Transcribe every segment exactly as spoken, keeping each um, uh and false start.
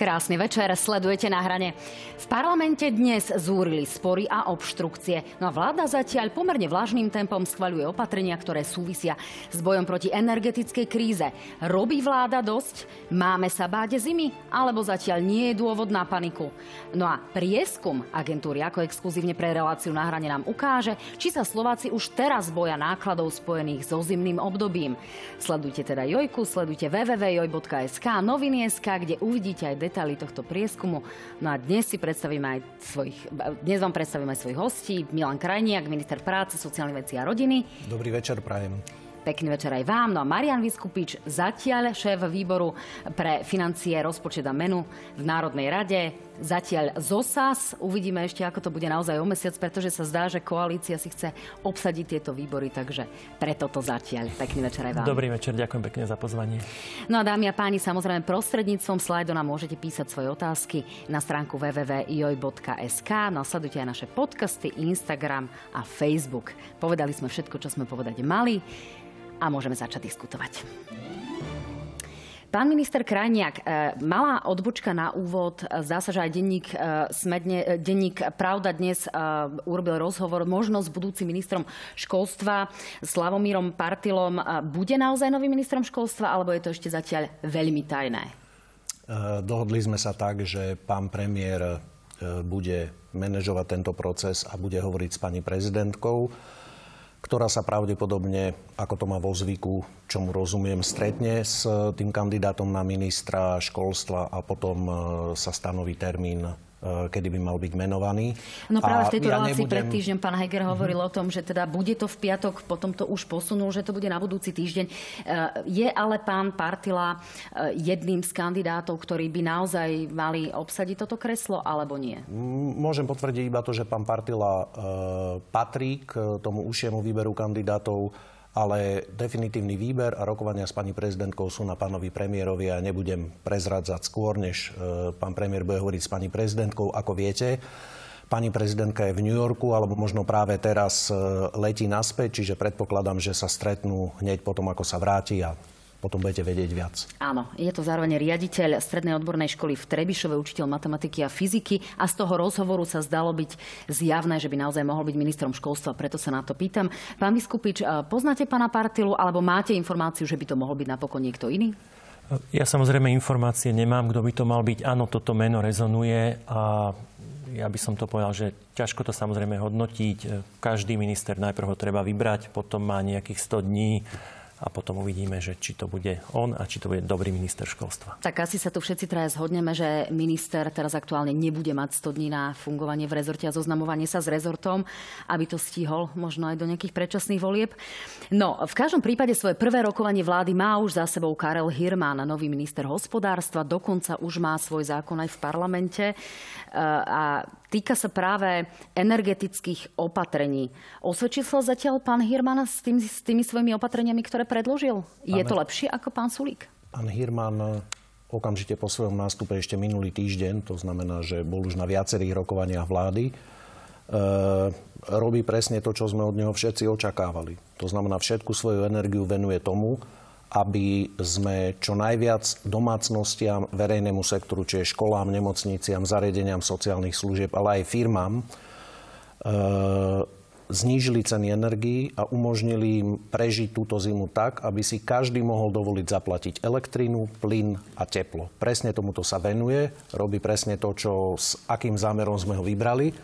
Krásny večer, sledujete Na hrane. V parlamente dnes zúrili spory a obštrukcie. No a vláda zatiaľ pomerne vlažným tempom schvaľuje opatrenia, ktoré súvisia s bojom proti energetickej kríze. Robí vláda dosť? Máme sa báť zimy? Alebo zatiaľ nie je dôvod na paniku? No a prieskum agentúry Ako exkluzívne pre reláciu Na hrane nám ukáže, či sa Slováci už teraz boja nákladov spojených so zimným obdobím. Sledujte teda Jojku, sledujte w w w bodka joj bodka s k, noviny bodka s k, kde uvidíte aj detaily tohto prieskumu. No a dnes si predstavíme aj svojich, dnes vám predstavíme svojich hostí. Milan Krajniak, minister práce, sociálnych vecí a rodiny. Dobrý večer, prajem. Pekný večer aj vám. No a Marián Viskupič, zatiaľ šéf výboru pre financie, rozpočet a menu v Národnej rade. Zatiaľ z o es a es. Uvidíme ešte, ako to bude naozaj o mesiac, pretože sa zdá, že koalícia si chce obsadiť tieto výbory, takže preto to zatiaľ. Pekný večer aj vám. Dobrý večer, ďakujem pekne za pozvanie. No a dámy a páni, samozrejme prostredníctvom slajdu nám môžete písať svoje otázky na stránku w w w bodka joj bodka s k. No a sledujte aj naše podcasty, Instagram a Facebook. Povedali sme všetko, čo sme povedať mali. A môžeme začať diskutovať. Pán minister Krajniak, malá odbočka na úvod. Zdá sa, že aj denník, smedne, denník Pravda dnes urobil rozhovor možno s budúcim ministrom školstva, Slavomírom Partilom. Bude naozaj novým ministrom školstva, alebo je to ešte zatiaľ veľmi tajné? Dohodli sme sa tak, že pán premiér bude manažovať tento proces a bude hovoriť s pani prezidentkou, ktorá sa pravdepodobne, ako to má vo zvyku, čomu rozumiem, stretne s tým kandidátom na ministra školstva a potom sa stanoví termín, kedy by mal byť menovaný. No práve a v tejto ja relácii nebudem... pred týždňom pán Heger hovoril mm-hmm. o tom, že teda bude to v piatok, potom to už posunul, že to bude na budúci týždeň. Je ale pán Partila jedným z kandidátov, ktorí by naozaj mali obsadiť toto kreslo, alebo nie? Môžem potvrdiť iba to, že pán Partila patrí k tomu užšiemu výberu kandidátov, ale definitívny výber a rokovania s pani prezidentkou sú na pánovi premiérovi a nebudem prezradzať skôr, než pán premiér bude hovoriť s pani prezidentkou. Ako viete, pani prezidentka je v New Yorku, alebo možno práve teraz letí naspäť, čiže predpokladám, že sa stretnú hneď potom, ako sa vráti a potom budete vedieť viac. Áno, je to zároveň riaditeľ Strednej odbornej školy v Trebišove, učiteľ matematiky a fyziky a z toho rozhovoru sa zdalo byť zjavné, že by naozaj mohol byť ministrom školstva, preto sa na to pýtam. Pán Viskupič, poznáte pána Partilu alebo máte informáciu, že by to mohol byť napokon niekto iný? Ja samozrejme informácie nemám, kto by to mal byť. Áno, toto meno rezonuje a ja by som to povedal, že ťažko to samozrejme hodnotiť. Každý minister najprv ho treba vybrať, potom má nejakých sto dní. A potom uvidíme, že či to bude on a či to bude dobrý minister školstva. Tak asi sa tu všetci traja zhodneme, že minister teraz aktuálne nebude mať sto dní na fungovanie v rezorte a zoznamovanie sa s rezortom, aby to stihol možno aj do nejakých predčasných volieb. No, v každom prípade svoje prvé rokovanie vlády má už za sebou Karel Hirman, nový minister hospodárstva, dokonca už má svoj zákon aj v parlamente a týka sa práve energetických opatrení. Osvedčil sa zatiaľ pán Hirman s, tým, s tými svojimi opatreniami, ktoré predložil? Pane, je to lepšie ako pán Sulík? Pán Hirman okamžite po svojom nástupe ešte minulý týždeň, to znamená, že bol už na viacerých rokovaniach vlády, e, robí presne to, čo sme od neho všetci očakávali. To znamená, všetku svoju energiu venuje tomu, aby sme čo najviac domácnostiam, verejnému sektoru, čiže školám, nemocniciam, zariadeniam sociálnych služieb, ale aj firmám, e, znížili ceny energií a umožnili im prežiť túto zimu tak, aby si každý mohol dovoliť zaplatiť elektrinu, plyn a teplo. Presne tomuto sa venuje, robí presne to, čo, s akým zámerom sme ho vybrali.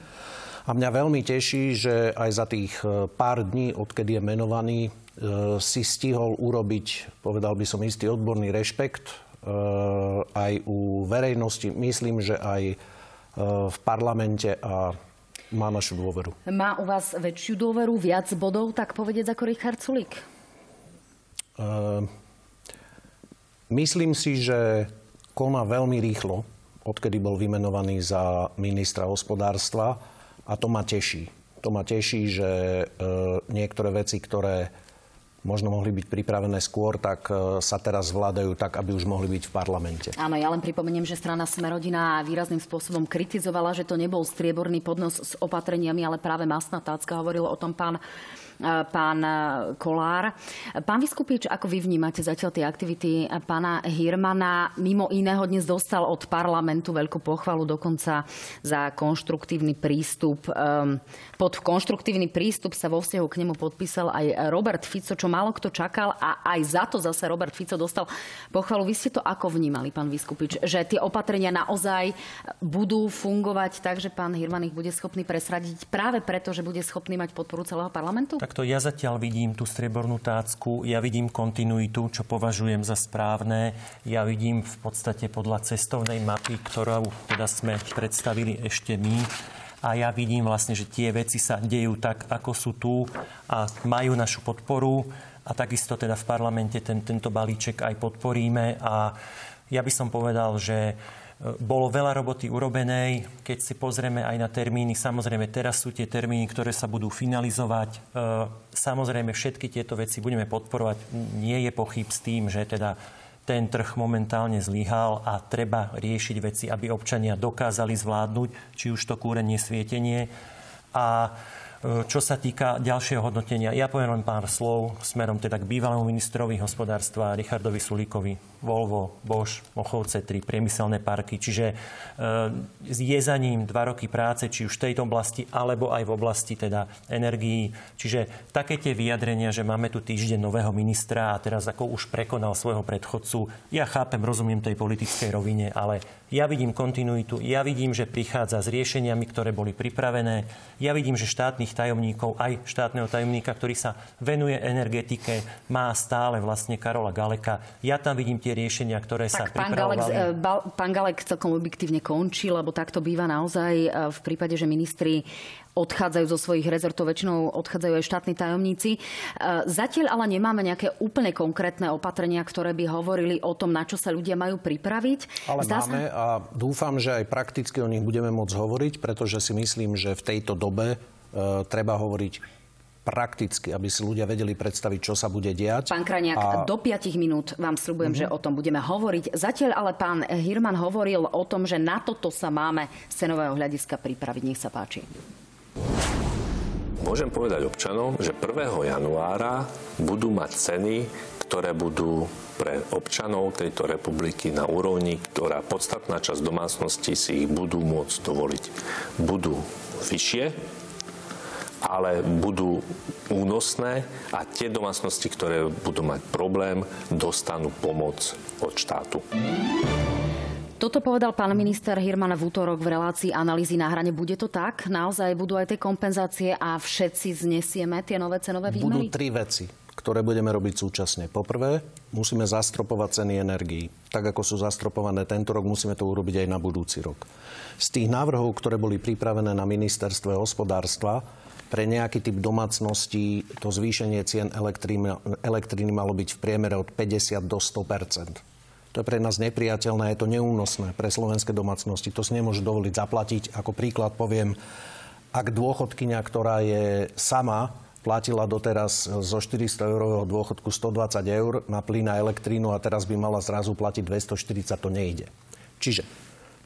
A mňa veľmi teší, že aj za tých pár dní, odkedy je menovaný, si stihol urobiť, povedal by som, istý odborný rešpekt aj u verejnosti. Myslím, že aj v parlamente a má našu dôveru. Má u vás väčšiu dôveru, viac bodov, tak povedať, ako Richard Sulík? Myslím si, že koná veľmi rýchlo, odkedy bol vymenovaný za ministra hospodárstva a to ma teší. To ma teší, že niektoré veci, ktoré možno mohli byť pripravené skôr, tak sa teraz vládajú tak, aby už mohli byť v parlamente. Áno, ja len pripomeniem, že strana Smerodina výrazným spôsobom kritizovala, že to nebol strieborný podnos s opatreniami, ale práve Masná Tácka hovoril o tom pán pán Kolár. Pán Viskupič, ako vy vnímate zatiaľ tie aktivity pána Hirmana? Mimo iného dnes dostal od parlamentu veľkú pochvalu dokonca za konštruktívny prístup. Pod konštruktívny prístup sa vo vzťahu k nemu podpísal aj Robert Fico, čo málo kto čakal, a aj za to zase Robert Fico dostal pochvalu. Vy ste to ako vnímali, pán Viskupič, že tie opatrenia naozaj budú fungovať tak, že pán Hirman ich bude schopný presradiť práve preto, že bude schopný mať podporu celého parlamentu? Takto ja zatiaľ vidím tú striebornú tácku, ja vidím kontinuitu, čo považujem za správne. Ja vidím v podstate podľa cestovnej mapy, ktorú teda sme predstavili ešte my. A ja vidím vlastne, že tie veci sa dejú tak, ako sú tu a majú našu podporu. A takisto teda v parlamente ten, tento balíček aj podporíme. A ja by som povedal, že bolo veľa roboty urobenej. Keď si pozrieme aj na termíny, samozrejme teraz sú tie termíny, ktoré sa budú finalizovať. Samozrejme všetky tieto veci budeme podporovať. Nie je pochyb s tým, že teda ten trh momentálne zlyhal a treba riešiť veci, aby občania dokázali zvládnuť, či už to kúrenie, svietenie. A čo sa týka ďalšieho hodnotenia, ja poviem len pár slov smerom teda k bývalému ministrovi hospodárstva Richardovi Sulíkovi. Volvo, Bosch, Mochovce tri, priemyselné parky. Čiže je za ním dva roky práce, či už v tejto oblasti, alebo aj v oblasti teda energií. Čiže také tie vyjadrenia, že máme tu týždeň nového ministra a teraz ako už prekonal svojho predchodcu. Ja chápem, rozumiem tej politickej rovine, ale ja vidím kontinuitu, ja vidím, že prichádza s riešeniami, ktoré boli pripravené. Ja vidím, že štátnych tajomníkov, aj štátneho tajomníka, ktorý sa venuje energetike, má stále vlastne Karola Galeka. Ja tam vidím tie riešenia, ktoré tak sa pripravovali. Tak pán Galek celkom objektívne končí, lebo takto býva naozaj v prípade, že ministri odchádzajú zo svojich rezortov, väčšinou odchádzajú aj štátni tajomníci. Zatiaľ ale nemáme nejaké úplne konkrétne opatrenia, ktoré by hovorili o tom, na čo sa ľudia majú pripraviť. Ale Zdá máme sa... a dúfam, že aj prakticky o nich budeme môcť hovoriť, pretože si myslím, že v tejto dobe e, treba hovoriť prakticky, aby si ľudia vedeli predstaviť, čo sa bude diať. Pán Krajniak, a... do päť minút vám sľubujem, mm-hmm. že o tom budeme hovoriť. Zatiaľ ale pán Hirman hovoril o tom, že na toto sa máme z cenového hľadiska pripraviť. Nech sa páči. Môžem povedať občanom, že prvého januára budú mať ceny, ktoré budú pre občanov tejto republiky na úrovni, ktorá podstatná časť domácností si ich budú môcť dovoliť. Budú vyššie, ale budú únosné a tie domácnosti, ktoré budú mať problém, dostanú pomoc od štátu. Toto povedal pán minister Hirman v útorok v relácii analýzy Na hrane. Bude to tak? Naozaj budú aj tie kompenzácie a všetci znesieme tie nové cenové výmery? Budú tri veci, ktoré budeme robiť súčasne. Poprvé, musíme zastropovať ceny energií. Tak, ako sú zastropované tento rok, musíme to urobiť aj na budúci rok. Z tých návrhov, ktoré boli pripravené na ministerstve hospodárstva, pre nejaký typ domácností to zvýšenie cien elektriny, elektriny malo byť v priemere od päťdesiat do sto percent. To je pre nás nepriateľné, je to neúnosné pre slovenské domácnosti. To si nemôžu dovoliť zaplatiť. Ako príklad poviem, ak dôchodkyňa, ktorá je sama, platila doteraz zo štyristo eurového dôchodku stodvadsať eur na plyn a elektrínu a teraz by mala zrazu platiť dvestoštyridsať, to nejde. Čiže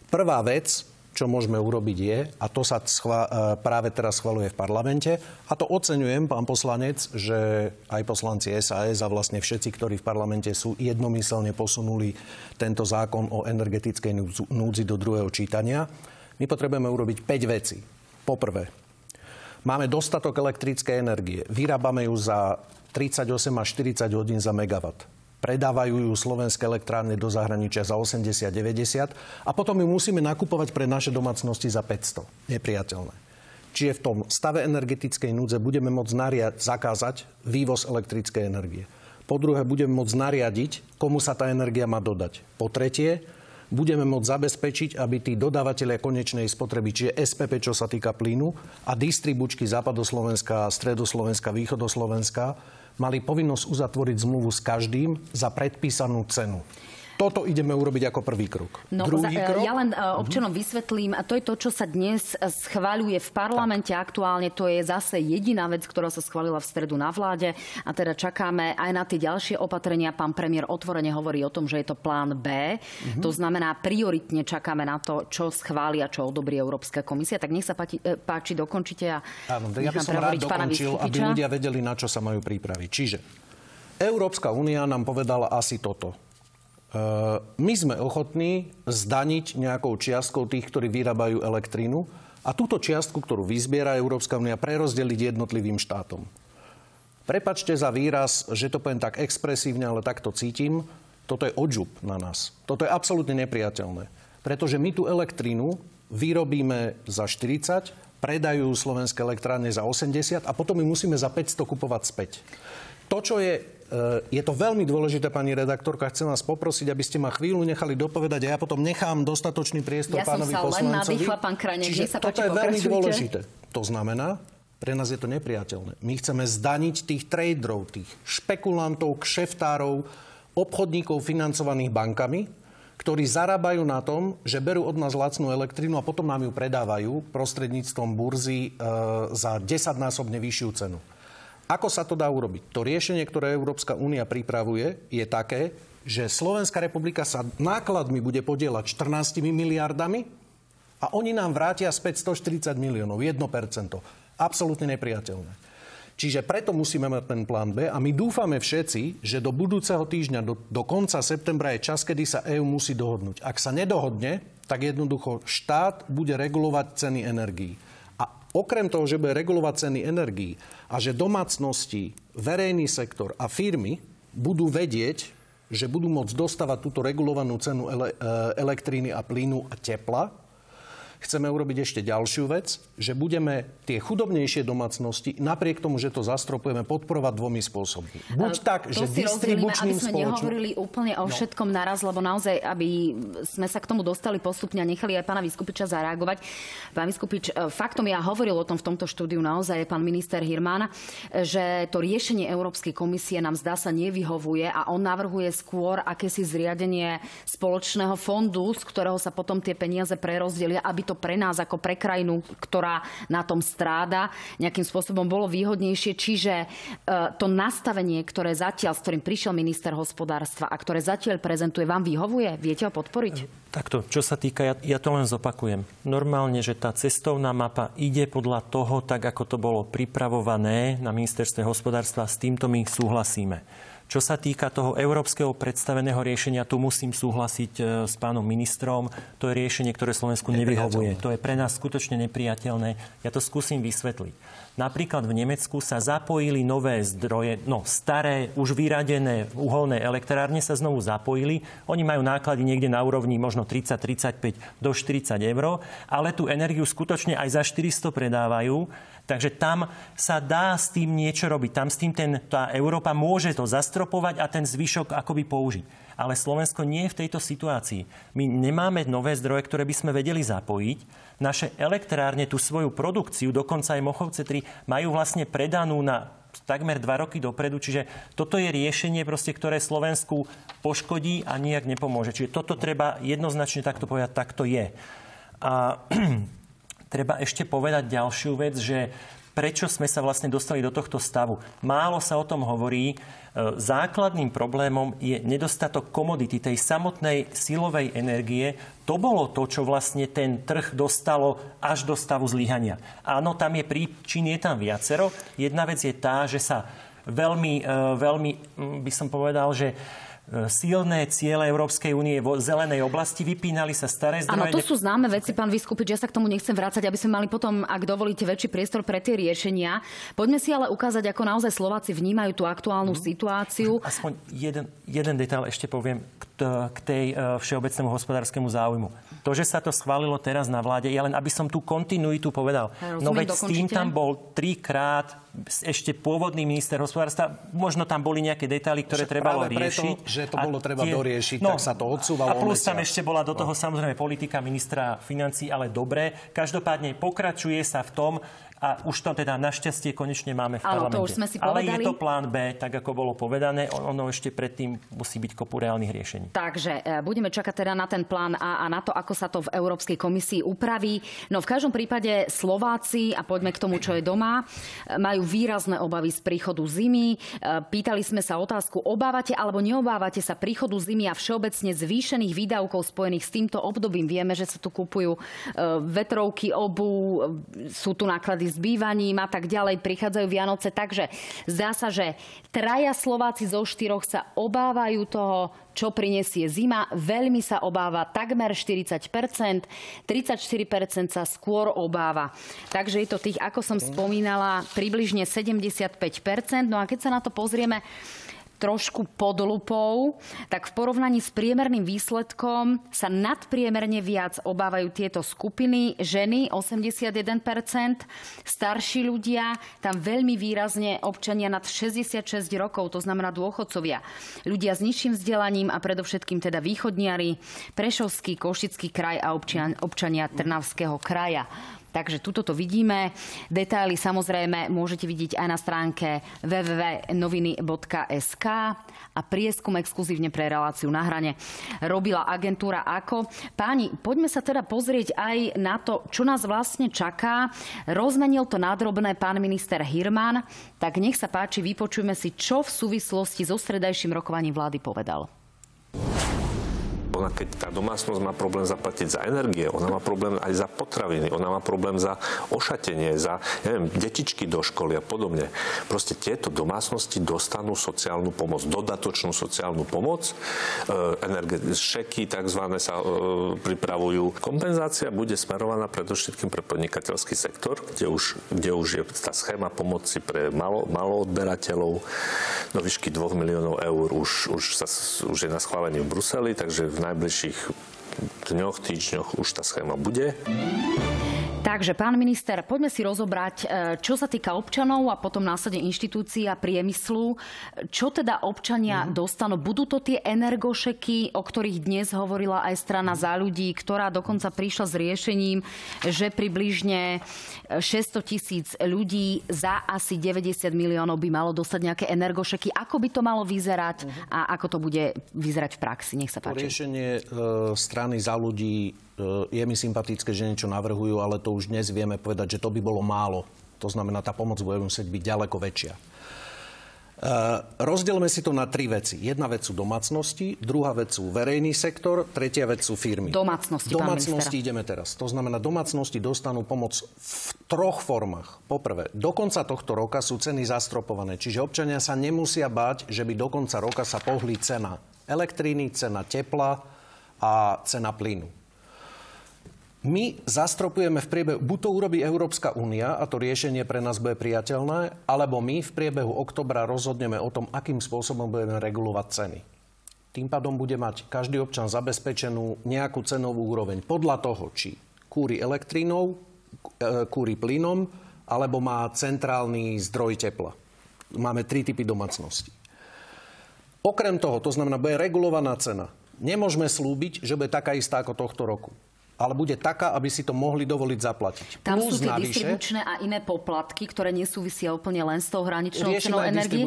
prvá vec, čo môžeme urobiť je, a to sa schva- práve teraz schvaľuje v parlamente, a to oceňujem, pán poslanec, že aj poslanci es a es a vlastne všetci, ktorí v parlamente sú, jednomyselne posunuli tento zákon o energetickej núdzi do druhého čítania. My potrebujeme urobiť päť vecí. Poprvé, máme dostatok elektrickej energie. Vyrábame ju za tridsaťosem až štyridsať hodín za megawatt. Predávajú ju slovenské elektrárne do zahraničia za osemdesiat deväťdesiat a potom ju musíme nakupovať pre naše domácnosti za päťsto. Nepriateľné. Čiže v tom stave energetickej núdze budeme môcť nariadiť, zakázať vývoz elektrickej energie. Po druhé, budeme môcť nariadiť, komu sa tá energia má dodať. Po tretie, budeme môcť zabezpečiť, aby tí dodávateľia konečnej spotreby, čiže es pé pé, čo sa týka plynu, a distribučky Západoslovenská, Stredoslovenská, Východoslovenská, mali povinnosť uzatvoriť zmluvu s každým za predpísanú cenu. toto ideme urobiť ako prvý krok. No, Druhý za, krok? Ja len občanom uh-huh. vysvetlím, a to je to, čo sa dnes schvaľuje v parlamente tak. Aktuálne, to je zase jediná vec, ktorá sa schválila v stredu na vláde a teda čakáme aj na tie ďalšie opatrenia. Pán premiér otvorene hovorí o tom, že je to plán B, uh-huh. to znamená prioritne čakáme na to, čo schvália, čo odobrí Európska komisia. Tak nech sa páči, páči dokončite a áno, ja by som rád dokončil, aby ľudia vedeli, na čo sa majú prípraviť. Čiže Európska únia nám povedala asi toto. My sme ochotní zdaniť nejakou čiastkou tých, ktorí vyrábajú elektrínu a túto čiastku, ktorú vyzbiera Európska únia, prerozdeliť jednotlivým štátom. Prepačte za výraz, že to poviem tak expresívne, ale tak to cítim. Toto je odžup na nás. Toto je absolútne nepriateľné. Pretože my tú elektrínu vyrobíme za štyridsať, predajú slovenské elektrárne za osemdesiat a potom my musíme za päťsto kupovať späť. To, čo je... Je to veľmi dôležité, pani redaktorka. Chcem vás poprosiť, aby ste ma chvíľu nechali dopovedať a ja potom nechám dostatočný priestor ja pánovi poslancovi. Ja som sa len nadýchla, pán Krajniak. Čiže sa páči, toto je pokračujte. Veľmi dôležité. To znamená, pre nás je to nepriateľné. My chceme zdaniť tých traderov, tých špekulantov, kšeftárov, obchodníkov financovaných bankami, ktorí zarábajú na tom, že berú od nás lacnú elektrinu a potom nám ju predávajú prostredníctvom burzy e, za desaťnásobne vyššiu cenu. Ako sa to dá urobiť? To riešenie, ktoré Európska únia pripravuje, je také, že Slovenská republika sa nákladmi bude podieľať štrnástimi miliardami a oni nám vrátia späť stoštyridsať miliónov, jedno percento. Absolútne nepriateľné. Čiže preto musíme mať ten plán B a my dúfame všetci, že do budúceho týždňa, do, do konca septembra je čas, kedy sa EÚ musí dohodnúť. Ak sa nedohodne, tak jednoducho štát bude regulovať ceny energií. Okrem toho, že bude regulovať ceny energií a že domácnosti, verejný sektor a firmy budú vedieť, že budú môcť dostávať túto regulovanú cenu ele- elektríny a plynu a tepla, chceme urobiť ešte ďalšiu vec, že budeme tie chudobnejšie domácnosti, napriek tomu, že to zastropujeme, podporovať dvomi spôsobmi. Buď tak, to že distribučným spoločným... To si rozdielime, aby sme spoločným... nehovorili úplne o no. všetkom naraz, lebo naozaj, aby sme sa k tomu dostali postupne a nechali aj pána Viskupiča zareagovať. Pán Viskupič, faktom ja hovoril o tom v tomto štúdiu naozaj pán minister Hirman, že to riešenie Európskej komisie nám zdá sa nevyhovuje a on navrhuje skôr akési zriadenie spoločného fondu, z ktorého sa potom tie peniaze prerozdelia, aby to pre nás ako pre krajinu, ktorá na tom stráda, nejakým spôsobom bolo výhodnejšie. Čiže e, to nastavenie, ktoré zatiaľ, s ktorým prišiel minister hospodárstva a ktoré zatiaľ prezentuje, vám vyhovuje? Viete ho podporiť? Takto, čo sa týka, ja, ja to len zopakujem. Normálne, že tá cestovná mapa ide podľa toho, tak ako to bolo pripravované na ministerstve hospodárstva, s týmto my súhlasíme. Čo sa týka toho európskeho predstaveného riešenia, tu musím súhlasiť s pánom ministrom. To je riešenie, ktoré Slovensku nevyhovuje. To je pre nás skutočne nepriateľné. Ja to skúsim vysvetliť. Napríklad v Nemecku sa zapojili nové zdroje, no staré, už vyradené uholné elektrárne sa znovu zapojili. Oni majú náklady niekde na úrovni možno tridsať, tridsaťpäť do štyridsať eur, ale tú energiu skutočne aj za štyristo predávajú. Takže tam sa dá s tým niečo robiť. Tam s tým ten, tá Európa môže to zastropovať a ten zvyšok akoby použiť. Ale Slovensko nie je v tejto situácii. My nemáme nové zdroje, ktoré by sme vedeli zapojiť. Naše elektrárne tú svoju produkciu, dokonca aj Mochovce tri, majú vlastne predanú na takmer dva roky dopredu. Čiže toto je riešenie, proste, ktoré Slovensku poškodí a nijak nepomôže. Čiže toto treba jednoznačne takto povedať, takto je. A... Treba ešte povedať ďalšiu vec, že prečo sme sa vlastne dostali do tohto stavu. Málo sa o tom hovorí. Základným problémom je nedostatok komodity, tej samotnej silovej energie. To bolo to, čo vlastne ten trh dostalo až do stavu zlyhania. Áno, tam je príčin, je tam viacero. Jedna vec je tá, že sa veľmi, veľmi, by som povedal, že silné ciele Európskej únie vo zelenej oblasti, vypínali sa staré zdroje. Áno, to sú známe veci, pán Viskupič, ja sa k tomu nechcem vrácať, aby sme mali potom, ak dovolíte, väčší priestor pre tie riešenia. Poďme si ale ukázať, ako naozaj Slováci vnímajú tú aktuálnu mm. situáciu. Aspoň jeden, jeden detail ešte poviem k tej všeobecnému hospodárskemu záujmu. To, že sa to schválilo teraz na vláde, ja len aby som tú kontinuitu povedal. Rozumiem, no veď dokončite? S tým tam bol trikrát ešte pôvodný minister hospodárstva. Možno tam boli nejaké detaily, ktoré však trebalo riešiť. Preto, že to bolo treba tie, doriešiť, no, tak sa to odsúvalo. A plus tam ešte bola do toho samozrejme politika ministra financií, ale dobre. Každopádne pokračuje sa v tom, a už to teda našťastie konečne máme v parlamente. Áno, to už sme si povedali. Ale je to plán B, tak ako bolo povedané. Ono ešte predtým musí byť kopu reálnych riešení. Takže e, budeme čakať teda na ten plán A a na to, ako sa to v Európskej komisii upraví. No v každom prípade Slováci, a poďme k tomu, čo je doma, majú výrazné obavy z príchodu zimy. E, pýtali sme sa otázku, obávate alebo neobávate sa príchodu zimy a všeobecne zvýšených výdavkov spojených s týmto obdobím. Vieme, že sa tu kupujú e, vetrovky, obuv, e, sú tu náklady s bývaním a tak ďalej, prichádzajú Vianoce. Takže zdá sa, že traja Slováci zo štyroch sa obávajú toho, čo prinesie zima. Veľmi sa obáva takmer štyridsať percent, tridsaťštyri percent sa skôr obáva. Takže je to tých, ako som spomínala, približne sedemdesiatpäť percent. No a keď sa na to pozrieme trošku pod lupou, tak v porovnaní s priemerným výsledkom sa nadpriemerne viac obávajú tieto skupiny. Ženy osemdesiatjeden percent, starší ľudia, tam veľmi výrazne občania nad šesťdesiatšesť rokov, to znamená dôchodcovia. Ľudia s nižším vzdelaním a predovšetkým teda východniari, Prešovský, Košický kraj a občan, občania Trnavského kraja. Takže tuto to vidíme. Detaily samozrejme môžete vidieť aj na stránke w w w bodka noviny bodka s k a prieskum exkluzívne pre reláciu Na hrane robila agentúra Ako. Páni, poďme sa teda pozrieť aj na to, čo nás vlastne čaká. Rozmenil to nádrobné pán minister Hirman. Tak nech sa páči, vypočujme si, čo v súvislosti so stredajším rokovaním vlády povedal. Ona, keď tá domácnosť má problém zaplatiť za energie, ona má problém aj za potraviny, ona má problém za ošatenie, za, neviem, detičky do školy a podobne. Proste tieto domácnosti dostanú sociálnu pomoc, dodatočnú sociálnu pomoc, energie, šeky takzvané sa pripravujú. Kompenzácia bude smerovaná predovšetkým pre podnikateľský sektor, kde už, kde už je tá schéma pomoci pre malo, maloodberateľov do výšky dvoch miliónov eur už, už, sa, už je na schválení v Bruseli, takže v najbližších dňoch, týždňoch už tá schéma bude. Takže, pán minister, poďme si rozobrať, čo sa týka občanov a potom následne inštitúcií a priemyslu. Čo teda občania mm. dostanú? Budú to tie energošeky, o ktorých dnes hovorila aj strana Za ľudí, ktorá dokonca prišla s riešením, že približne šesťsto tisíc ľudí za asi deväťdesiat miliónov by malo dostať nejaké energošeky. Ako by to malo vyzerať mm. a ako to bude vyzerať v praxi? Nech sa páči. Riešenie e, strany Za ľudí je mi sympatické, že niečo navrhujú, ale to už dnes vieme povedať, že to by bolo málo. To znamená, tá pomoc bude musieť byť ďaleko väčšia. E, rozdielme si to na tri veci. Jedna vec sú domácnosti, druhá vec sú verejný sektor, tretia vec sú firmy. Domácnosti, domácnosti ideme teraz. To znamená, domácnosti dostanú pomoc v troch formách. Poprvé, do konca tohto roka sú ceny zastropované, čiže občania sa nemusia báť, že by do konca roka sa pohli cena elektriny, cena tepla a cena plynu. My zastropujeme v priebehu, buď to urobí Európska únia a to riešenie pre nás bude priateľné, alebo my v priebehu oktobra rozhodneme o tom, akým spôsobom budeme regulovať ceny. Tým pádom bude mať každý občan zabezpečenú nejakú cenovú úroveň podľa toho, či kúri elektrínou, kúri plynom, alebo má centrálny zdroj tepla. Máme tri typy domácnosti. Okrem toho, to znamená, bude regulovaná cena. Nemôžeme slúbiť, že bude taká istá ako tohto roku, ale bude taká, aby si to mohli dovoliť zaplatiť. Tam plus sú tie navyše distribučné a iné poplatky, ktoré nesúvisia úplne len s tou hraničnou cenou energií.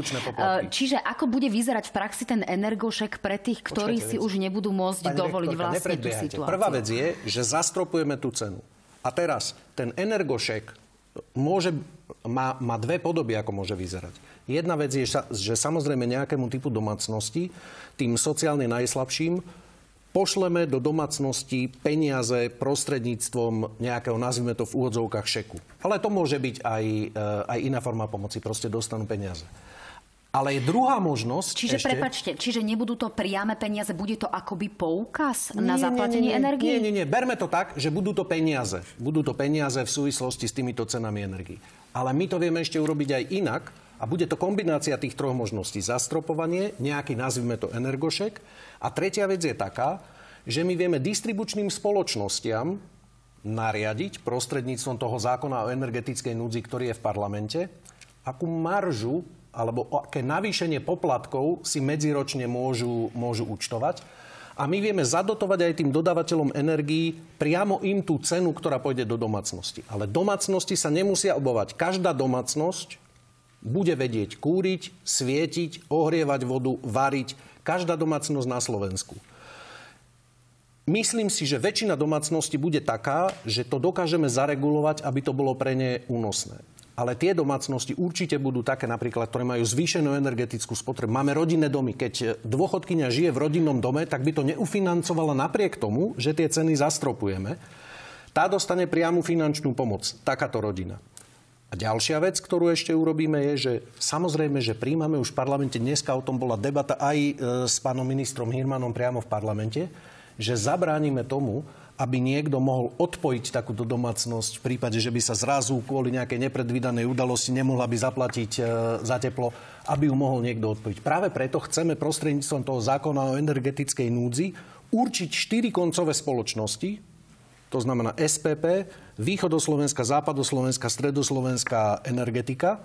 Čiže ako bude vyzerať v praxi ten energošek pre tých, ktorí Počkajte, si vec. už nebudú môcť Pani dovoliť vlastne tú situáciu? Prvá vec je, že zastropujeme tú cenu. A teraz ten energošek môže, má, má dve podoby, ako môže vyzerať. Jedna vec je, že samozrejme nejakému typu domácnosti, tým sociálne najslabším, pošleme do domácnosti peniaze prostredníctvom nejakého, nazvime to v úvodzovkách, šeku. Ale to môže byť aj, aj iná forma pomoci, proste dostanú peniaze. Ale je druhá možnosť. Čiže ešte, prepáčte, čiže nebudú to priame peniaze, bude to akoby poukaz nie, na zaplatenie nie, nie, energie? Nie, nie, nie, berme to tak, že budú to peniaze. Budú to peniaze v súvislosti s týmito cenami energií. Ale my to vieme ešte urobiť aj inak a bude to kombinácia tých troch možností. Zastropovanie, nejaký, nazvime to, energošek. A tretia vec je taká, že my vieme distribučným spoločnostiam nariadiť prostredníctvom toho zákona o energetickej núdzi, ktorý je v parlamente, akú maržu alebo aké navýšenie poplatkov si medziročne môžu, môžu účtovať. A my vieme zadotovať aj tým dodávateľom energií priamo im tú cenu, ktorá pôjde do domácnosti. Ale domácnosti sa nemusia obávať. Každá domácnosť bude vedieť kúriť, svietiť, ohrievať vodu, variť. Každá domácnosť na Slovensku. Myslím si, že väčšina domácnosti bude taká, že to dokážeme zaregulovať, aby to bolo pre ne únosné. Ale tie domácnosti určite budú také napríklad, ktoré majú zvýšenú energetickú spotrebu. Máme rodinné domy. Keď dôchodkyňa žije v rodinnom dome, tak by to neufinancovala napriek tomu, že tie ceny zastropujeme. Tá dostane priamu finančnú pomoc. Takáto rodina. A ďalšia vec, ktorú ešte urobíme, je, že samozrejme, že príjmame už v parlamente, dneska o tom bola debata aj s pánom ministrom Hirmanom priamo v parlamente, že zabránime tomu, aby niekto mohol odpojiť takúto domácnosť v prípade, že by sa zrazu kvôli nejakej nepredvídanej udalosti nemohla by zaplatiť za teplo, aby ju mohol niekto odpojiť. Práve preto chceme prostredníctvom toho zákona o energetickej núdzi určiť štyri koncové spoločnosti, to znamená es pé pé, Východoslovenská, Západoslovenská, Stredoslovenská energetika,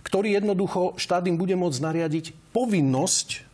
ktorý jednoducho štát im bude môcť nariadiť povinnosť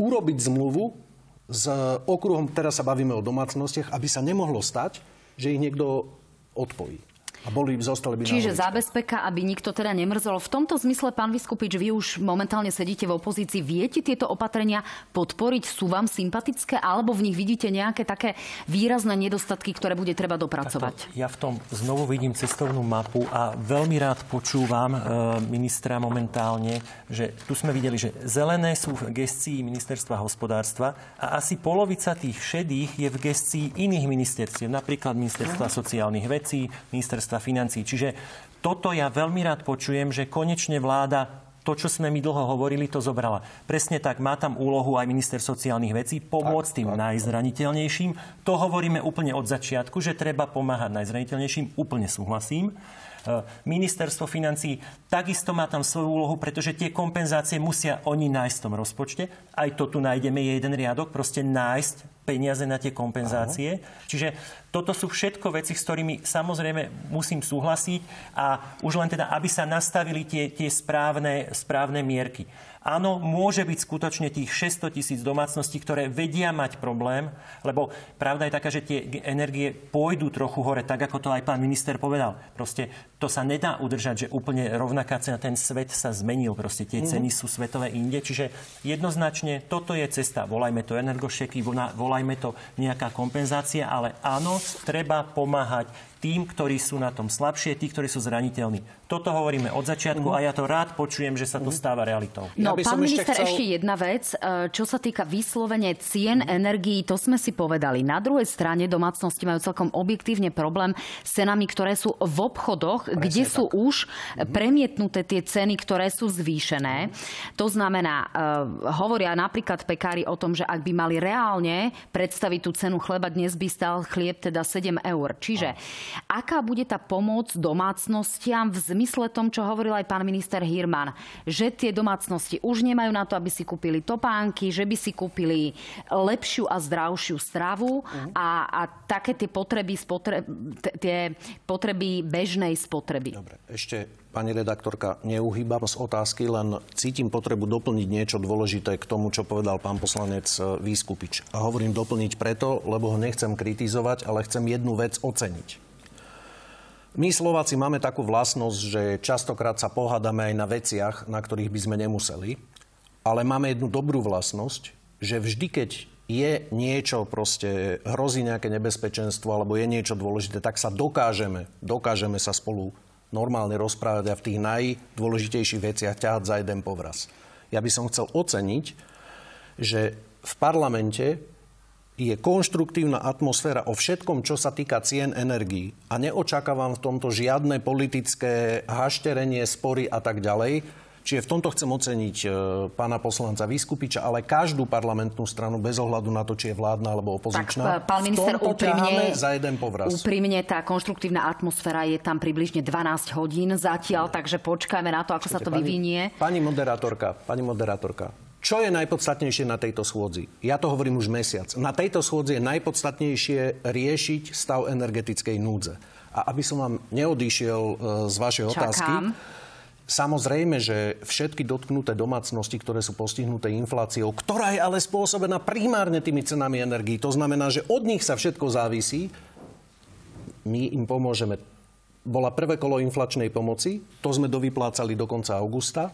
urobiť zmluvu s okruhom, teraz sa bavíme o domácnostiach, aby sa nemohlo stať, že ich niekto odpojí. A boli, zostali by na Čiže zábezpeka, aby nikto teda nemrzol. V tomto zmysle, pán Viskupič, vy už momentálne sedíte v opozícii. Viete tieto opatrenia podporiť? Sú vám sympatické? Alebo v nich vidíte nejaké také výrazné nedostatky, ktoré bude treba dopracovať? Takto, ja v tom znovu vidím cestovnú mapu a veľmi rád počúvam e, ministra momentálne, že tu sme videli, že zelené sú v gestii ministerstva hospodárstva a asi polovica tých šedých je v gestii iných ministerstiev, napríklad ministerstva sociálnych vecí, ministerstva financií. Čiže toto ja veľmi rád počujem, že konečne vláda to, čo sme my dlho hovorili, to zobrala. Presne tak, má tam úlohu aj minister sociálnych vecí, pomôcť tak, tým tak, najzraniteľnejším. To hovoríme úplne od začiatku, že treba pomáhať najzraniteľnejším. Úplne súhlasím. Ministerstvo financií takisto má tam svoju úlohu, pretože tie kompenzácie musia oni nájsť v tom rozpočte. Aj to tu nájdeme, je jeden riadok, proste nájsť peniaze na tie kompenzácie. Aha. Čiže toto sú všetko veci, s ktorými samozrejme musím súhlasiť a už len teda, aby sa nastavili tie, tie správne, správne mierky. Áno, môže byť skutočne tých šesťsto tisíc domácností, ktoré vedia mať problém, lebo pravda je taká, že tie energie pôjdu trochu hore, tak ako to aj pán minister povedal. Proste to sa nedá udržať, že úplne rovnaká cena, ten svet sa zmenil, proste tie ceny sú svetové inde, čiže jednoznačne toto je cesta. Volajme to energošeky, volajme to nejaká kompenzácia, ale áno, treba pomáhať tým, ktorí sú na tom slabšie, tí, ktorí sú zraniteľní. Toto hovoríme od začiatku mm. a ja to rád počujem, že sa to stáva realitou. No, ja pán minister, ešte, chcel... ešte jedna vec. Čo sa týka vyslovene cien mm. energií, to sme si povedali. Na druhej strane domácnosti majú celkom objektívne problém s cenami, ktoré sú v obchodoch, presne kde tak. sú už mm. premietnuté tie ceny, ktoré sú zvýšené. To znamená, hovoria napríklad pekári o tom, že ak by mali reálne predstaviť tú cenu chleba, dnes by stál chlieb teda sedem eur. Čiže aká bude tá pomoc domácnostiam v zmysle tom, čo hovoril aj pán minister Hirman? Že tie domácnosti už nemajú na to, aby si kúpili topánky, že by si kúpili lepšiu a zdravšiu stravu mm. a, a také tie potreby, spotre, t- tie potreby bežnej spotreby. Dobre, ešte pani redaktorka, neuhýbam z otázky, len cítim potrebu doplniť niečo dôležité k tomu, čo povedal pán poslanec Viskupič. A hovorím doplniť preto, lebo ho nechcem kritizovať, ale chcem jednu vec oceniť. My Slováci máme takú vlastnosť, že častokrát sa pohádame aj na veciach, na ktorých by sme nemuseli, ale máme jednu dobrú vlastnosť, že vždy, keď je niečo, proste hrozí nejaké nebezpečenstvo alebo je niečo dôležité, tak sa dokážeme, dokážeme sa spolu normálne rozprávať a v tých najdôležitejších veciach ťahať za jeden povraz. Ja by som chcel oceniť, že v parlamente je konštruktívna atmosféra o všetkom, čo sa týka cien energií. A neočakávam v tomto žiadne politické hašterenie, spory a tak ďalej. Čiže v tomto chcem oceniť e, pána poslanca Viskupiča, ale každú parlamentnú stranu bez ohľadu na to, či je vládna alebo opozičná. Tak, pán minister, v tomto ťaháme za jeden povraz. Úprimne tá konštruktívna atmosféra je tam približne dvanásť hodín zatiaľ, takže počkajme na to, ako Počkejte, sa to vyvinie. Pani, pani moderátorka, pani moderátorka, čo je najpodstatnejšie na tejto schôdzi? Ja to hovorím už mesiac. Na tejto schôdzi je najpodstatnejšie riešiť stav energetickej núdze. A aby som vám neodišiel z vašej Čakám. otázky, Samozrejme, že všetky dotknuté domácnosti, ktoré sú postihnuté infláciou, ktorá je ale spôsobená primárne tými cenami energií, to znamená, že od nich sa všetko závisí, my im pomôžeme. Bola prvé kolo inflačnej pomoci, to sme dovyplácali do konca augusta.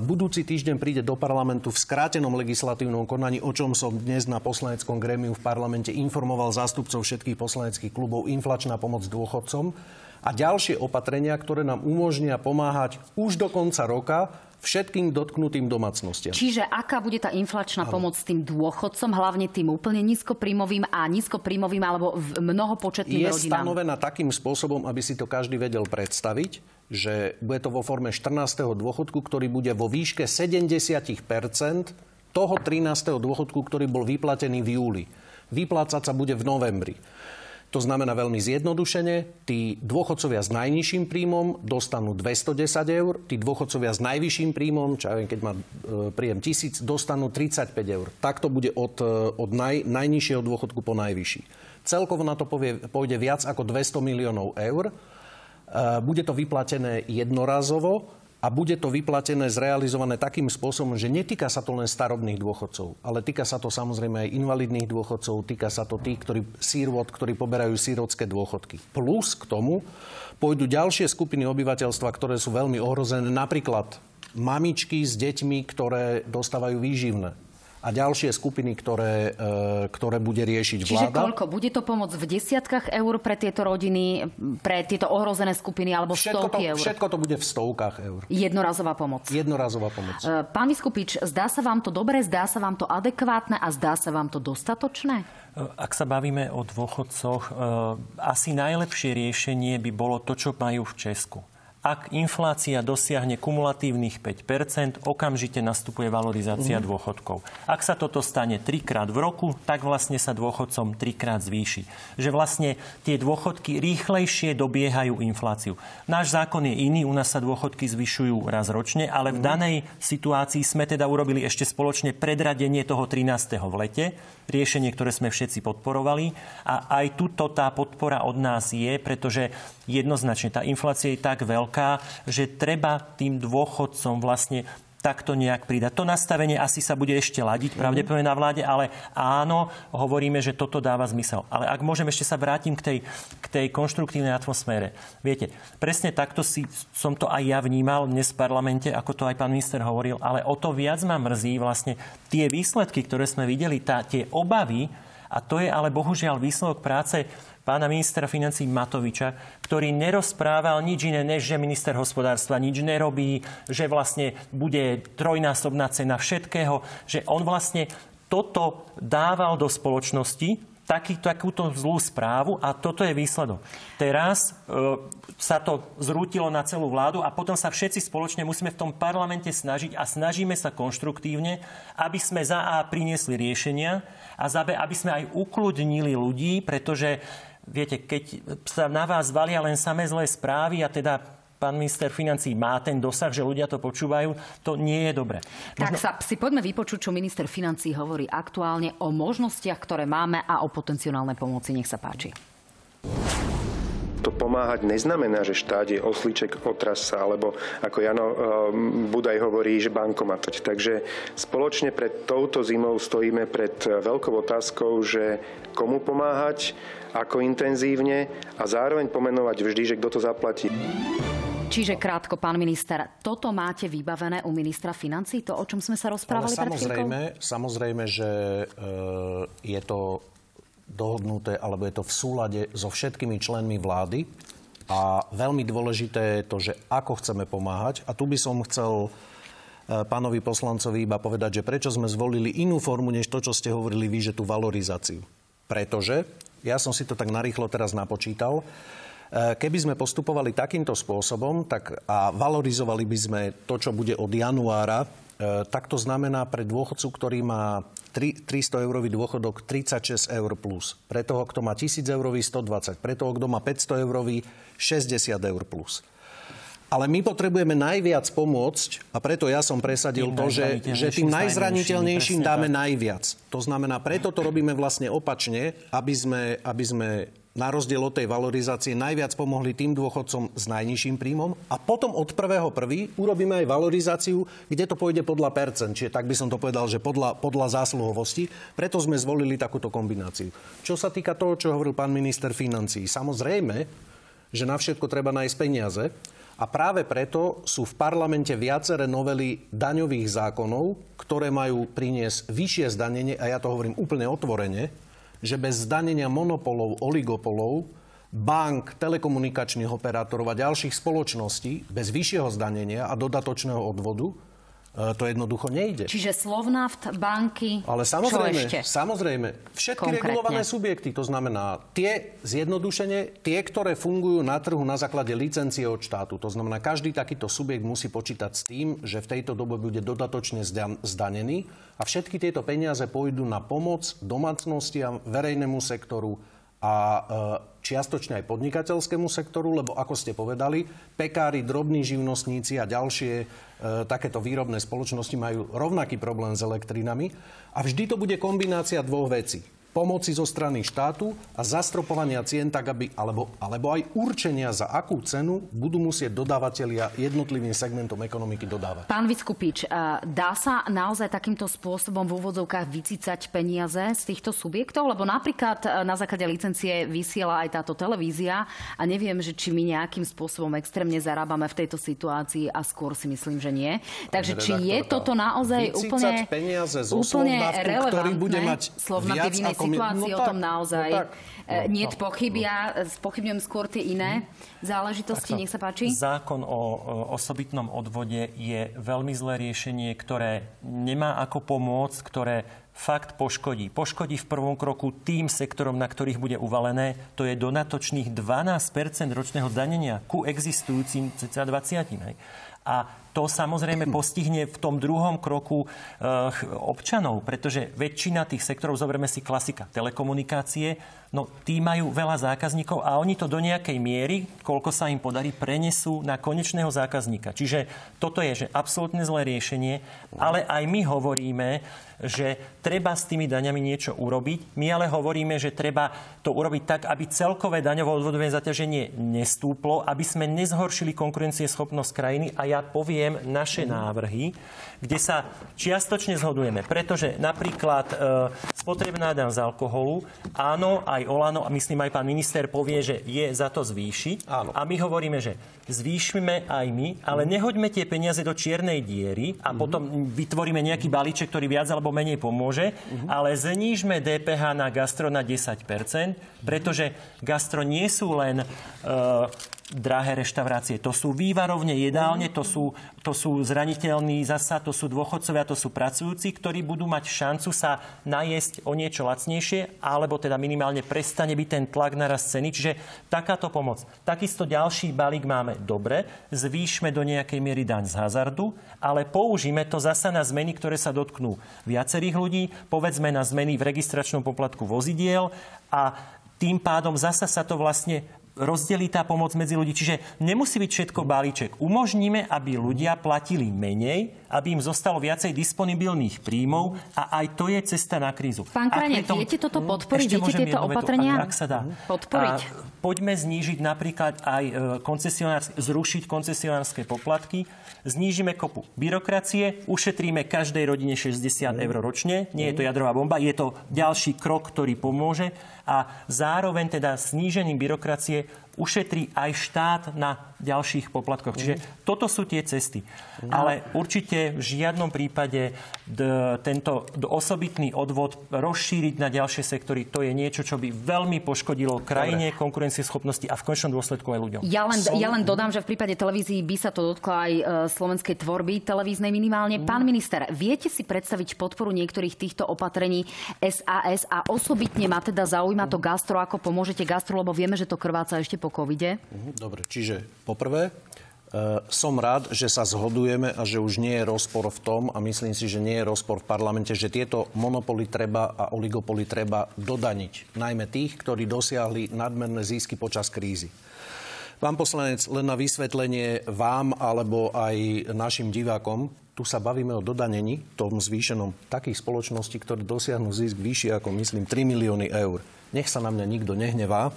Budúci týždeň príde do parlamentu v skrátenom legislatívnom konaní, o čom som dnes na poslaneckom grémiu v parlamente informoval zástupcov všetkých poslaneckých klubov, inflačná pomoc dôchodcom a ďalšie opatrenia, ktoré nám umožnia pomáhať už do konca roka všetkým dotknutým domácnostiam. Čiže aká bude tá inflačná Ahoj. pomoc tým dôchodcom, hlavne tým úplne nízkopríjmovým a nízkopríjmovým alebo mnohopočetným je rodinám? Je stanovená takým spôsobom, aby si to každý vedel predstaviť, že bude to vo forme štrnásteho dôchodku, ktorý bude vo výške sedemdesiat percent toho trinásteho dôchodku, ktorý bol vyplatený v júli. Vyplácať sa bude v novembri. To znamená veľmi zjednodušene, tí dôchodcovia s najnižším príjmom dostanú dvesto desať eur, tí dôchodcovia s najvyšším príjmom, čo ja viem, keď má príjem tisíc, dostanú tridsaťpäť eur. Takto bude od, od naj, najnižšieho dôchodku po najvyšší. Celkovo na to povie, pôjde viac ako dvesto miliónov eur. Bude to vyplatené jednorazovo a bude to vyplatené, zrealizované takým spôsobom, že netýka sa to len starobných dôchodcov, ale týka sa to samozrejme aj invalidných dôchodcov, týka sa to tých, ktorí sírot, ktorí poberajú sírotské dôchodky. Plus k tomu pôjdu ďalšie skupiny obyvateľstva, ktoré sú veľmi ohrozené, napríklad mamičky s deťmi, ktoré dostávajú výživné. A ďalšie skupiny, ktoré, ktoré bude riešiť vláda. Čiže koľko? Bude to pomoc v desiatkách eur pre tieto rodiny, pre tieto ohrozené skupiny, alebo všetko stovky to, eur? Všetko to bude v stovkách eur. Jednorazová pomoc. Jednorazová pomoc. Pán Viskupič, zdá sa vám to dobre, zdá sa vám to adekvátne a zdá sa vám to dostatočné? Ak sa bavíme o dôchodcoch, asi najlepšie riešenie by bolo to, čo majú v Česku. Ak inflácia dosiahne kumulatívnych päť percent, okamžite nastupuje valorizácia mm. dôchodkov. Ak sa toto stane trikrát v roku, tak vlastne sa dôchodcom trikrát zvýši. Že vlastne tie dôchodky rýchlejšie dobiehajú infláciu. Náš zákon je iný, u nás sa dôchodky zvyšujú raz ročne, ale v mm. danej situácii sme teda urobili ešte spoločne predradenie toho trinásteho v lete, riešenie, ktoré sme všetci podporovali. A aj tuto tá podpora od nás je, pretože jednoznačne tá inflácia je tak veľká, že treba tým dôchodcom vlastne takto nejak pridať. To nastavenie asi sa bude ešte ladiť, pravdepodobne na vláde, ale áno, hovoríme, že toto dáva zmysel. Ale ak môžem, ešte sa vrátim k tej, k tej konštruktívnej atmosfére. Viete, presne takto si som to aj ja vnímal dnes v parlamente, ako to aj pán minister hovoril, ale o to viac ma mrzí vlastne tie výsledky, ktoré sme videli, tá, tie obavy, a to je ale bohužiaľ výsledok práce pána ministra financií Matoviča, ktorý nerozprával nič iné, než že minister hospodárstva nič nerobí, že vlastne bude trojnásobná cena všetkého, že on vlastne toto dával do spoločnosti, taký, takúto zlú správu, a toto je výsledok. Teraz e, sa to zrútilo na celú vládu a potom sa všetci spoločne musíme v tom parlamente snažiť a snažíme sa konštruktívne, aby sme za A priniesli riešenia a za B, aby sme aj ukľudnili ľudí, pretože viete, keď sa na vás valia len samé zlé správy a teda pán minister financií má ten dosah, že ľudia to počúvajú, to nie je dobre. Možno... Tak sa si poďme vypočuť, čo minister financií hovorí aktuálne o možnostiach, ktoré máme a o potenciálnej pomoci. Nech sa páči. To pomáhať neznamená, že štát je oslíček, otras sa, alebo ako Jano Budaj hovorí, že bankomat. Takže spoločne pred touto zimou stojíme pred veľkou otázkou, že komu pomáhať, ako intenzívne a zároveň pomenovať vždy, že kto to zaplatí. Čiže krátko, pán minister, toto máte vybavené u ministra financií, to, o čom sme sa rozprávali pred chvíľkou? Samozrejme, že e, je to dohodnuté, alebo je to v súlade so všetkými členmi vlády. A veľmi dôležité je to, že ako chceme pomáhať. A tu by som chcel pánovi poslancovi iba povedať, že prečo sme zvolili inú formu, než to, čo ste hovorili vy, že tú valorizáciu. Pretože, ja som si to tak narýchlo teraz napočítal, keby sme postupovali takýmto spôsobom tak a valorizovali by sme to, čo bude od januára, tak to znamená pre dôchodcu, ktorý má tristo eurový dôchodok, tridsaťšesť eur plus. Pre toho, kto má tisíc eurový, stodvadsať. Pre toho, kto má päťsto eurový, šesťdesiat eur plus. Ale my potrebujeme najviac pomôcť a preto ja som presadil tým to, že, že tým najzraniteľnejším dáme najviac. To znamená, preto to robíme vlastne opačne, aby sme, aby sme na rozdiel od tej valorizácie najviac pomohli tým dôchodcom s najnižším príjmom a potom od prvého prvého urobíme aj valorizáciu, kde to pôjde podľa percent, čiže tak by som to povedal, že podľa, podľa zásluhovosti. Preto sme zvolili takúto kombináciu. Čo sa týka toho, čo hovoril pán minister financií, samozrejme, že na všetko treba nájsť peniaze a práve preto sú v parlamente viaceré novely daňových zákonov, ktoré majú priniesť vyššie zdanenie a ja to hovorím úplne otvorene, že bez zdanenia monopolov, oligopolov, bank, telekomunikačných operátorov a ďalších spoločností bez vyššieho zdanenia a dodatočného odvodu to jednoducho nejde. Čiže Slovnaft, banky, ale samozrejme, čo ešte? Samozrejme, všetky konkrétne regulované subjekty, to znamená tie zjednodušenie, tie, ktoré fungujú na trhu na základe licencie od štátu. To znamená, každý takýto subjekt musí počítať s tým, že v tejto dobe bude dodatočne zdanený a všetky tieto peniaze pôjdu na pomoc domácnostiam, verejnému sektoru a čiastočne aj podnikateľskému sektoru, lebo ako ste povedali, pekári, drobní živnostníci a ďalšie e, takéto výrobné spoločnosti majú rovnaký problém s elektrinami. A vždy to bude kombinácia dvoch vecí. Pomoci zo strany štátu a zastropovania cien, tak aby, alebo, alebo aj určenia, za akú cenu budú musieť dodávateľia jednotlivým segmentom ekonomiky dodávať. Pán Viskupič, dá sa naozaj takýmto spôsobom v úvodzovkách vycicať peniaze z týchto subjektov? Lebo napríklad na základe licencie vysiela aj táto televízia a neviem, že či my nejakým spôsobom extrémne zarábame v tejto situácii a skôr si myslím, že nie. Takže či je toto naozaj úplne, úplne relevantné? Bude mať viac ako situácii, no o tom tak, naozaj no tak, no, niet no, pochyby. No. Ja spochybňujem skôr tie iné mm. záležitosti. Nech sa páči. Zákon o osobitnom odvode je veľmi zlé riešenie, ktoré nemá ako pomôcť, ktoré fakt poškodí. Poškodí v prvom kroku tým sektorom, na ktorých bude uvalené. To je dodatočných dvanásť percent ročného zdanenia ku existujúcim cca dvadsať. Hej. A to samozrejme postihne v tom druhom kroku e, občanov, pretože väčšina tých sektorov, zoberieme si klasika, telekomunikácie, no tí majú veľa zákazníkov a oni to do nejakej miery, koľko sa im podarí, prenesú na konečného zákazníka. Čiže toto je, že absolútne zlé riešenie, ale aj my hovoríme, že treba s tými daňami niečo urobiť. My ale hovoríme, že treba to urobiť tak, aby celkové daňové odvodové zaťaženie nestúplo, aby sme nezhoršili konkurencieschopnosť krajiny a ja poviem naše návrhy, kde sa čiastočne zhodujeme, pretože napríklad e, spotrebná daň z alkoholu, áno, aj Olano, a myslím aj pán minister povie, že je za to zvýšiť. Áno. A my hovoríme, že zvýšime aj my, ale nehoďme tie peniaze do čiernej diery a mm-hmm. potom vytvoríme nejaký balíček, ktorý viac alebo menej pomôže, mm-hmm. ale znížme dé pé há na gastro na desať percent, pretože gastro nie sú len E, drahé reštaurácie. To sú vývarovne, jedálne, to sú, to sú zraniteľní zasa, to sú dôchodcovia, to sú pracujúci, ktorí budú mať šancu sa najesť o niečo lacnejšie, alebo teda minimálne prestane byť ten tlak na rast ceny. Čiže takáto pomoc. Takisto ďalší balík máme dobre, zvýšme do nejakej miery daň z hazardu, ale použijeme to zasa na zmeny, ktoré sa dotknú viacerých ľudí, povedzme na zmeny v registračnom poplatku vozidiel a tým pádom zasa sa to vlastne rozdelí tá pomoc medzi ľudí. Čiže nemusí byť všetko balíček. Umožníme, aby ľudia platili menej, aby im zostalo viacej disponibilných príjmov a aj to je cesta na krízu. Pán Krajniak, viete toto podporiť? Viete tieto opatrenia vetu, ak sa dá, podporiť? A poďme znížiť napríklad aj koncesionárske, zrušiť koncesionárske poplatky, znížime kopu byrokracie, ušetríme každej rodine šesťdesiat eur ročne. Nie je to jadrová bomba, je to ďalší krok, ktorý pomôže a zároveň teda znížením byrokracie ušetrí aj štát na ďalších poplatkoch. Čiže toto sú tie cesty. Ale určite v žiadnom prípade d- tento d- osobitný odvod rozšíriť na ďalšie sektory, to je niečo, čo by veľmi poškodilo krajine, konkurencieschopnosti a v konečnom dôsledku aj ľuďom. Ja len, ja len dodám, že v prípade televízií by sa to dotklo aj slovenskej tvorby televíznej minimálne. Pán minister, viete si predstaviť podporu niektorých týchto opatrení es a es a osobitne ma teda zaujíma to gastro, ako pomôžete gastro, lebo vieme, že to krváca ešte po covide. Dobre, čiže poprvé, e, som rád, že sa zhodujeme a že už nie je rozpor v tom a myslím si, že nie je rozpor v parlamente, že tieto monopoly treba a oligopoly treba dodaniť. Najmä tých, ktorí dosiahli nadmerné zisky počas krízy. Pán poslanec, len na vysvetlenie vám alebo aj našim divákom, tu sa bavíme o dodanení, tom zvýšenom, takých spoločností, ktoré dosiahnu zisk vyššie ako, myslím, tri milióny eur. Nech sa na mňa nikto nehnevá.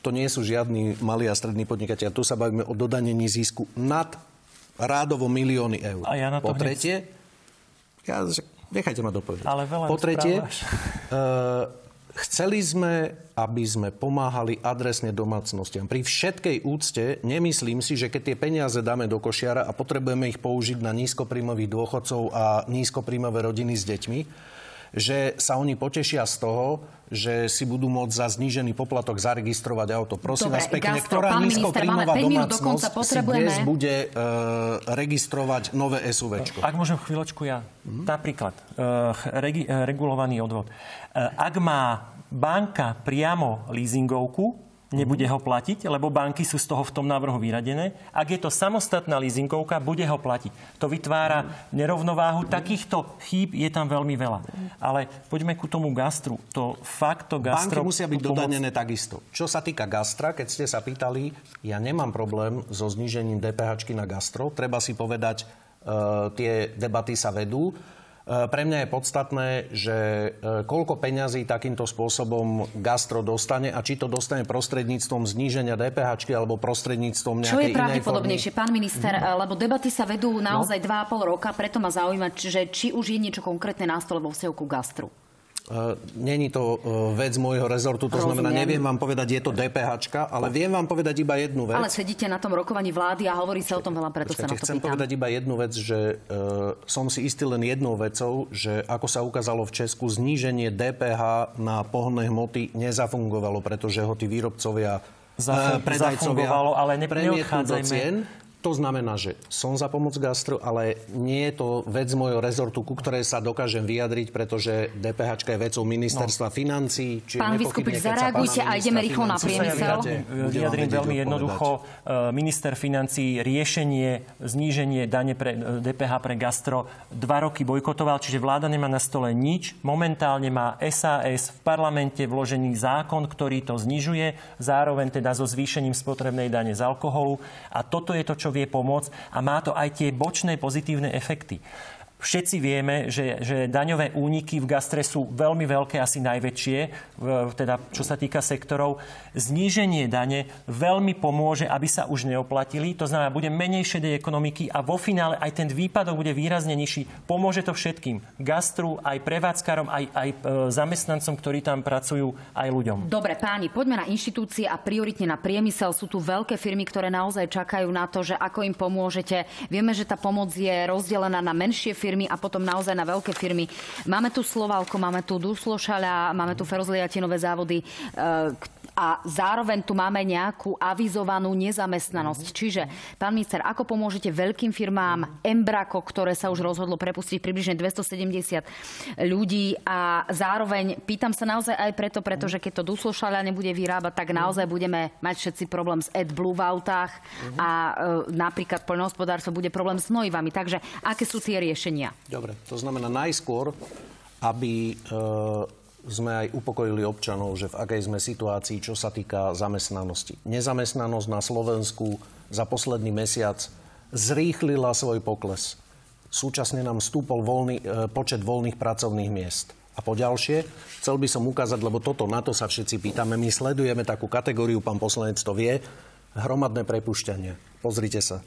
To nie sú žiadni malí a strední podnikatelia. Tu sa bavíme o dodanení zisku nad rádovo milióny eur. A ja na to po tretie, ja, nechajte ma dopovedať. Ale veľa po tretie, uh, chceli sme, aby sme pomáhali adresne domácnostiam. Pri všetkej úcte nemyslím si, že keď tie peniaze dáme do košiara a potrebujeme ich použiť na nízkopríjmových dôchodcov a nízkopríjmové rodiny s deťmi, že sa oni potešia z toho, že si budú môcť za znížený poplatok zaregistrovať auto. Prosím Dobre, vás pekne, gastro, ktorá nízkopríjmová domácnosť si dnes bude e, registrovať nové SUVčko? Ak môžem chvíľočku ja. Mm-hmm. Napríklad e, regi, e, regulovaný odvod. E, ak má banka priamo leasingovku, nebude ho platiť, lebo banky sú z toho v tom návrhu vyradené. Ak je to samostatná leasingovka, bude ho platiť. To vytvára nerovnováhu. Takýchto chýb je tam veľmi veľa. Ale poďme ku tomu gastru. To fakt to gastro... Banky musia byť dodanené takisto. Čo sa týka gastra, keď ste sa pýtali, ja nemám problém so znížením DPHčky na gastro. Treba si povedať, uh, tie debaty sa vedú. Pre mňa je podstatné, že koľko peňazí takýmto spôsobom gastro dostane a či to dostane prostredníctvom zníženia DPHčky alebo prostredníctvom nejakej inej formy. Čo je pravdepodobnejšie, pán minister, no. lebo debaty sa vedú naozaj dva a pol no. roka, preto ma zaujíma, že či už je niečo konkrétne na stole vo vzťahu ku gastru. Není to vec môjho rezortu, to Rozumiem. Znamená, neviem vám povedať, je to DPHčka, ale viem vám povedať iba jednu vec. Ale sedíte na tom rokovaní vlády a hovorí sa o tom veľa, preto Počkajte, sa na to chcem pýtam. Chcem povedať iba jednu vec, že uh, som si istý len jednou vecou, že ako sa ukázalo v Česku, zníženie dé pé há na pohonné hmoty nezafungovalo, pretože ho tí výrobcovia, Zafun- uh, predajcovia premietnú do cien. To znamená, že som za pomoc gastru, ale nie je to vec mojho rezortu, ku ktorej sa dokážem vyjadriť, pretože DPHčka je vecou ministerstva no. financií. Pán Viskupič, zareagujte a ideme rýchlo na priemysel. Vyjadrím veľmi jednoducho. Minister financií riešenie, zníženie dane pre dé pé há pre gastro dva roky bojkotoval, čiže vláda nemá na stole nič. Momentálne má es a es v parlamente vložený zákon, ktorý to znižuje, zároveň teda so zvýšením spotrebnej dane z alkoholu. A toto je to, čo vie pomôcť a má to aj tie bočné pozitívne efekty. Všetci vieme, že, že daňové úniky v gastre sú veľmi veľké, asi najväčšie, teda čo sa týka sektorov. Zníženie dane veľmi pomôže, aby sa už neoplatili. To znamená, bude menej šedej ekonomiky a vo finále aj ten výpadok bude výrazne nižší. Pomôže to všetkým. Gastru, aj prevádzkarom, aj, aj zamestnancom, ktorí tam pracujú, aj ľuďom. Dobre, páni, poďme na inštitúcie a prioritne na priemysel. Sú tu veľké firmy, ktoré naozaj čakajú na to, že ako im pomôžete. Vieme, že tá pomoc je rozdelená na menšie firmy a potom naozaj na veľké firmy. Máme tu Slovalco, máme tu Duslo, máme tu Ferozliatinové závody a zároveň tu máme nejakú avizovanú nezamestnanosť. Čiže, pán minister, ako pomôžete veľkým firmám Embraco, ktoré sa už rozhodlo prepustiť približne dvestosedemdesiat ľudí a zároveň, pýtam sa naozaj aj preto, pretože keď to Duslo nebude vyrábať, tak naozaj budeme mať všetci problém s AdBlue v autách a napríklad poľnohospodárstvo bude problém s hnojivami. Takže, aké sú tie riešenia? Dobre, to znamená najskôr, aby e, sme aj upokojili občanov, že v akej sme situácii, čo sa týka zamestnanosti. Nezamestnanosť na Slovensku za posledný mesiac zrýchlila svoj pokles. Súčasne nám stúpol voľný, e, počet voľných pracovných miest. A po ďalšie, chcel by som ukázať, lebo toto, na to sa všetci pýtame. My sledujeme takú kategóriu, pán poslanec to vie, hromadné prepušťanie. Pozrite sa.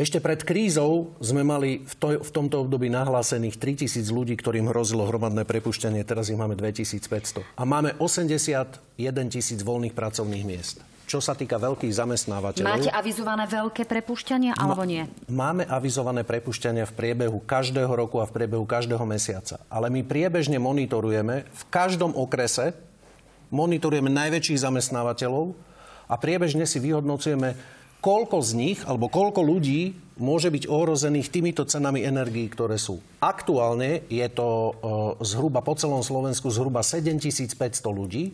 Ešte pred krízou sme mali v, to, v tomto období nahlásených tritisíc ľudí, ktorým hrozilo hromadné prepušťanie. Teraz ich máme dvetisícpäťsto. A máme osemdesiatjeden tisíc voľných pracovných miest. Čo sa týka veľkých zamestnávateľov... Máte avizované veľké prepušťania, alebo nie? Máme avizované prepušťania v priebehu každého roku a v priebehu každého mesiaca. Ale my priebežne monitorujeme, v každom okrese monitorujeme najväčších zamestnávateľov a priebežne si vyhodnocujeme, koľko z nich, alebo koľko ľudí môže byť ohrozených týmito cenami energií, ktoré sú. Aktuálne je to e, zhruba po celom Slovensku zhruba sedemtisícpäťsto ľudí.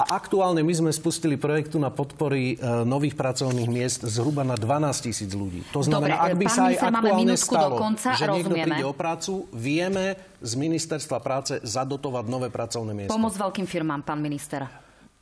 A aktuálne my sme spustili projektu na podpory e, nových pracovných miest zhruba na dvanásťtisíc ľudí. To znamená, dobre, ak by sa aj aktuálne stalo, konca, že rozumieme. Niekto príde o prácu, vieme z ministerstva práce zadotovať nové pracovné miesta. Pomoc veľkým firmám, pán minister.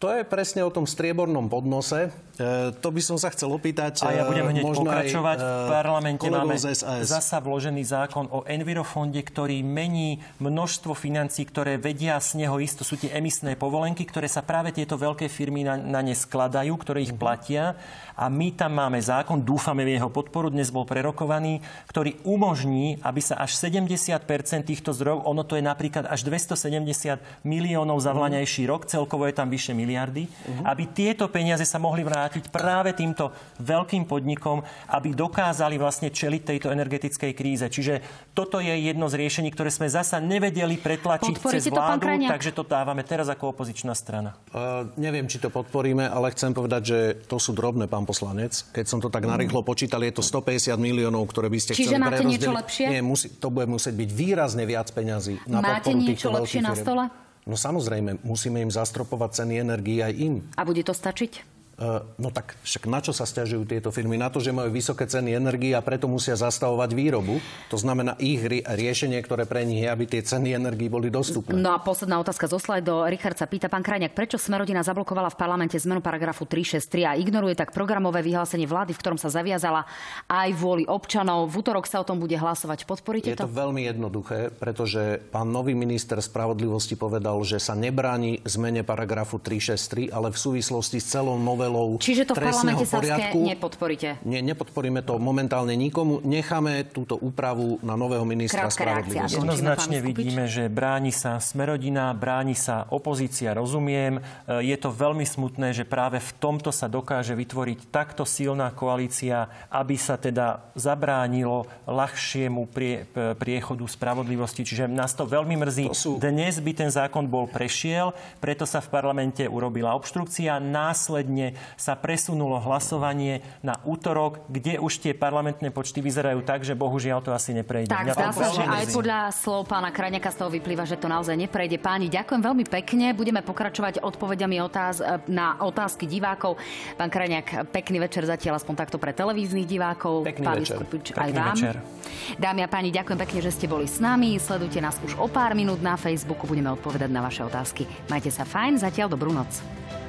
To je presne o tom striebornom podnose. E, to by som sa chcel opýtať. A ja budem hneď pokračovať. Aj, v parlamente máme zasa vložený zákon o Envirofonde, ktorý mení množstvo financií, ktoré vedia z neho isto. Sú tie emisné povolenky, ktoré sa práve tieto veľké firmy na, na ne skladajú, ktoré ich platia. A my tam máme zákon, dúfame v jeho podporu, dnes bol prerokovaný, ktorý umožní, aby sa až sedemdesiat percent týchto zdrojov, ono to je napríklad až dvestosedemdesiat miliónov za vlaňajší rok, celkovo je tam vyššie miliónov, Uh-huh. aby tieto peniaze sa mohli vrátiť práve týmto veľkým podnikom, aby dokázali vlastne čeliť tejto energetickej kríze. Čiže toto je jedno z riešení, ktoré sme zasa nevedeli pretlačiť Podporíte cez vládu, to, takže to dávame teraz ako opozičná strana. Uh, neviem, či to podporíme, ale chcem povedať, že to sú drobné, pán poslanec. Keď som to tak narýchlo počítal, je to stopäťdesiat miliónov, ktoré by ste Čiže chceli prerozdeliť. Čiže máte niečo lepšie? Nie, musí, to bude musieť byť výrazne viac peňazí na podporu týchto veľkých firiem. Máte niečo lepšie na stole? No samozrejme, musíme im zastropovať ceny energií aj im. A bude to stačiť? Uh, no tak však na čo sa sťažujú tieto firmy? Na to, že majú vysoké ceny energií a preto musia zastavovať výrobu. To znamená ich ri- riešenie, ktoré pre nich je, aby tie ceny energií boli dostupné. No a posledná otázka zo slajdu. Richard sa pýta, pán Krajniak, prečo Smerodina zablokovala v parlamente zmenu paragrafu tri šesť tri a ignoruje tak programové vyhlásenie vlády, v ktorom sa zaviazala aj vôli občanov. V útorok sa o tom bude hlasovať. Podporíte to? Je to veľmi jednoduché, pretože pán nový minister spravodlivosti povedal, že sa nebráni zmene paragrafu tri šesť tri, ale v súvislosti s celou novou Čiže to v parlamente poriadku. Sa nepodporíte? Nie, nepodporíme to momentálne nikomu. Necháme túto úpravu na nového ministra spravodlivosti. Jednoznačne vidíme, že bráni sa Smerodina, bráni sa opozícia, rozumiem. Je to veľmi smutné, že práve v tomto sa dokáže vytvoriť takto silná koalícia, aby sa teda zabránilo ľahšiemu prie, priechodu spravodlivosti. Čiže nás to veľmi mrzí. To sú... Dnes by ten zákon bol prešiel, preto sa v parlamente urobila obštrukcia. Následne sa presunulo hlasovanie na útorok, kde už tie parlamentné počty vyzerajú tak, že bohužiaľ to asi neprejde. Tak zdá sa, že aj podľa slov pána Krajniaka z toho vyplýva, že to naozaj neprejde. Páni, ďakujem veľmi pekne. Budeme pokračovať odpovediami otáz- na otázky divákov. Pán Krajniak, pekný večer zatiaľ aspoň takto pre televíznych divákov. Pekný Pán večer. Viskupič, aj pekný vám. Večer. Dámy a páni, ďakujem pekne, že ste boli s nami. Sledujte nás už o pár minút na Facebooku. Budeme odpovedať na vaše otázky. Majte sa fajn, zatiaľ dobrú noc.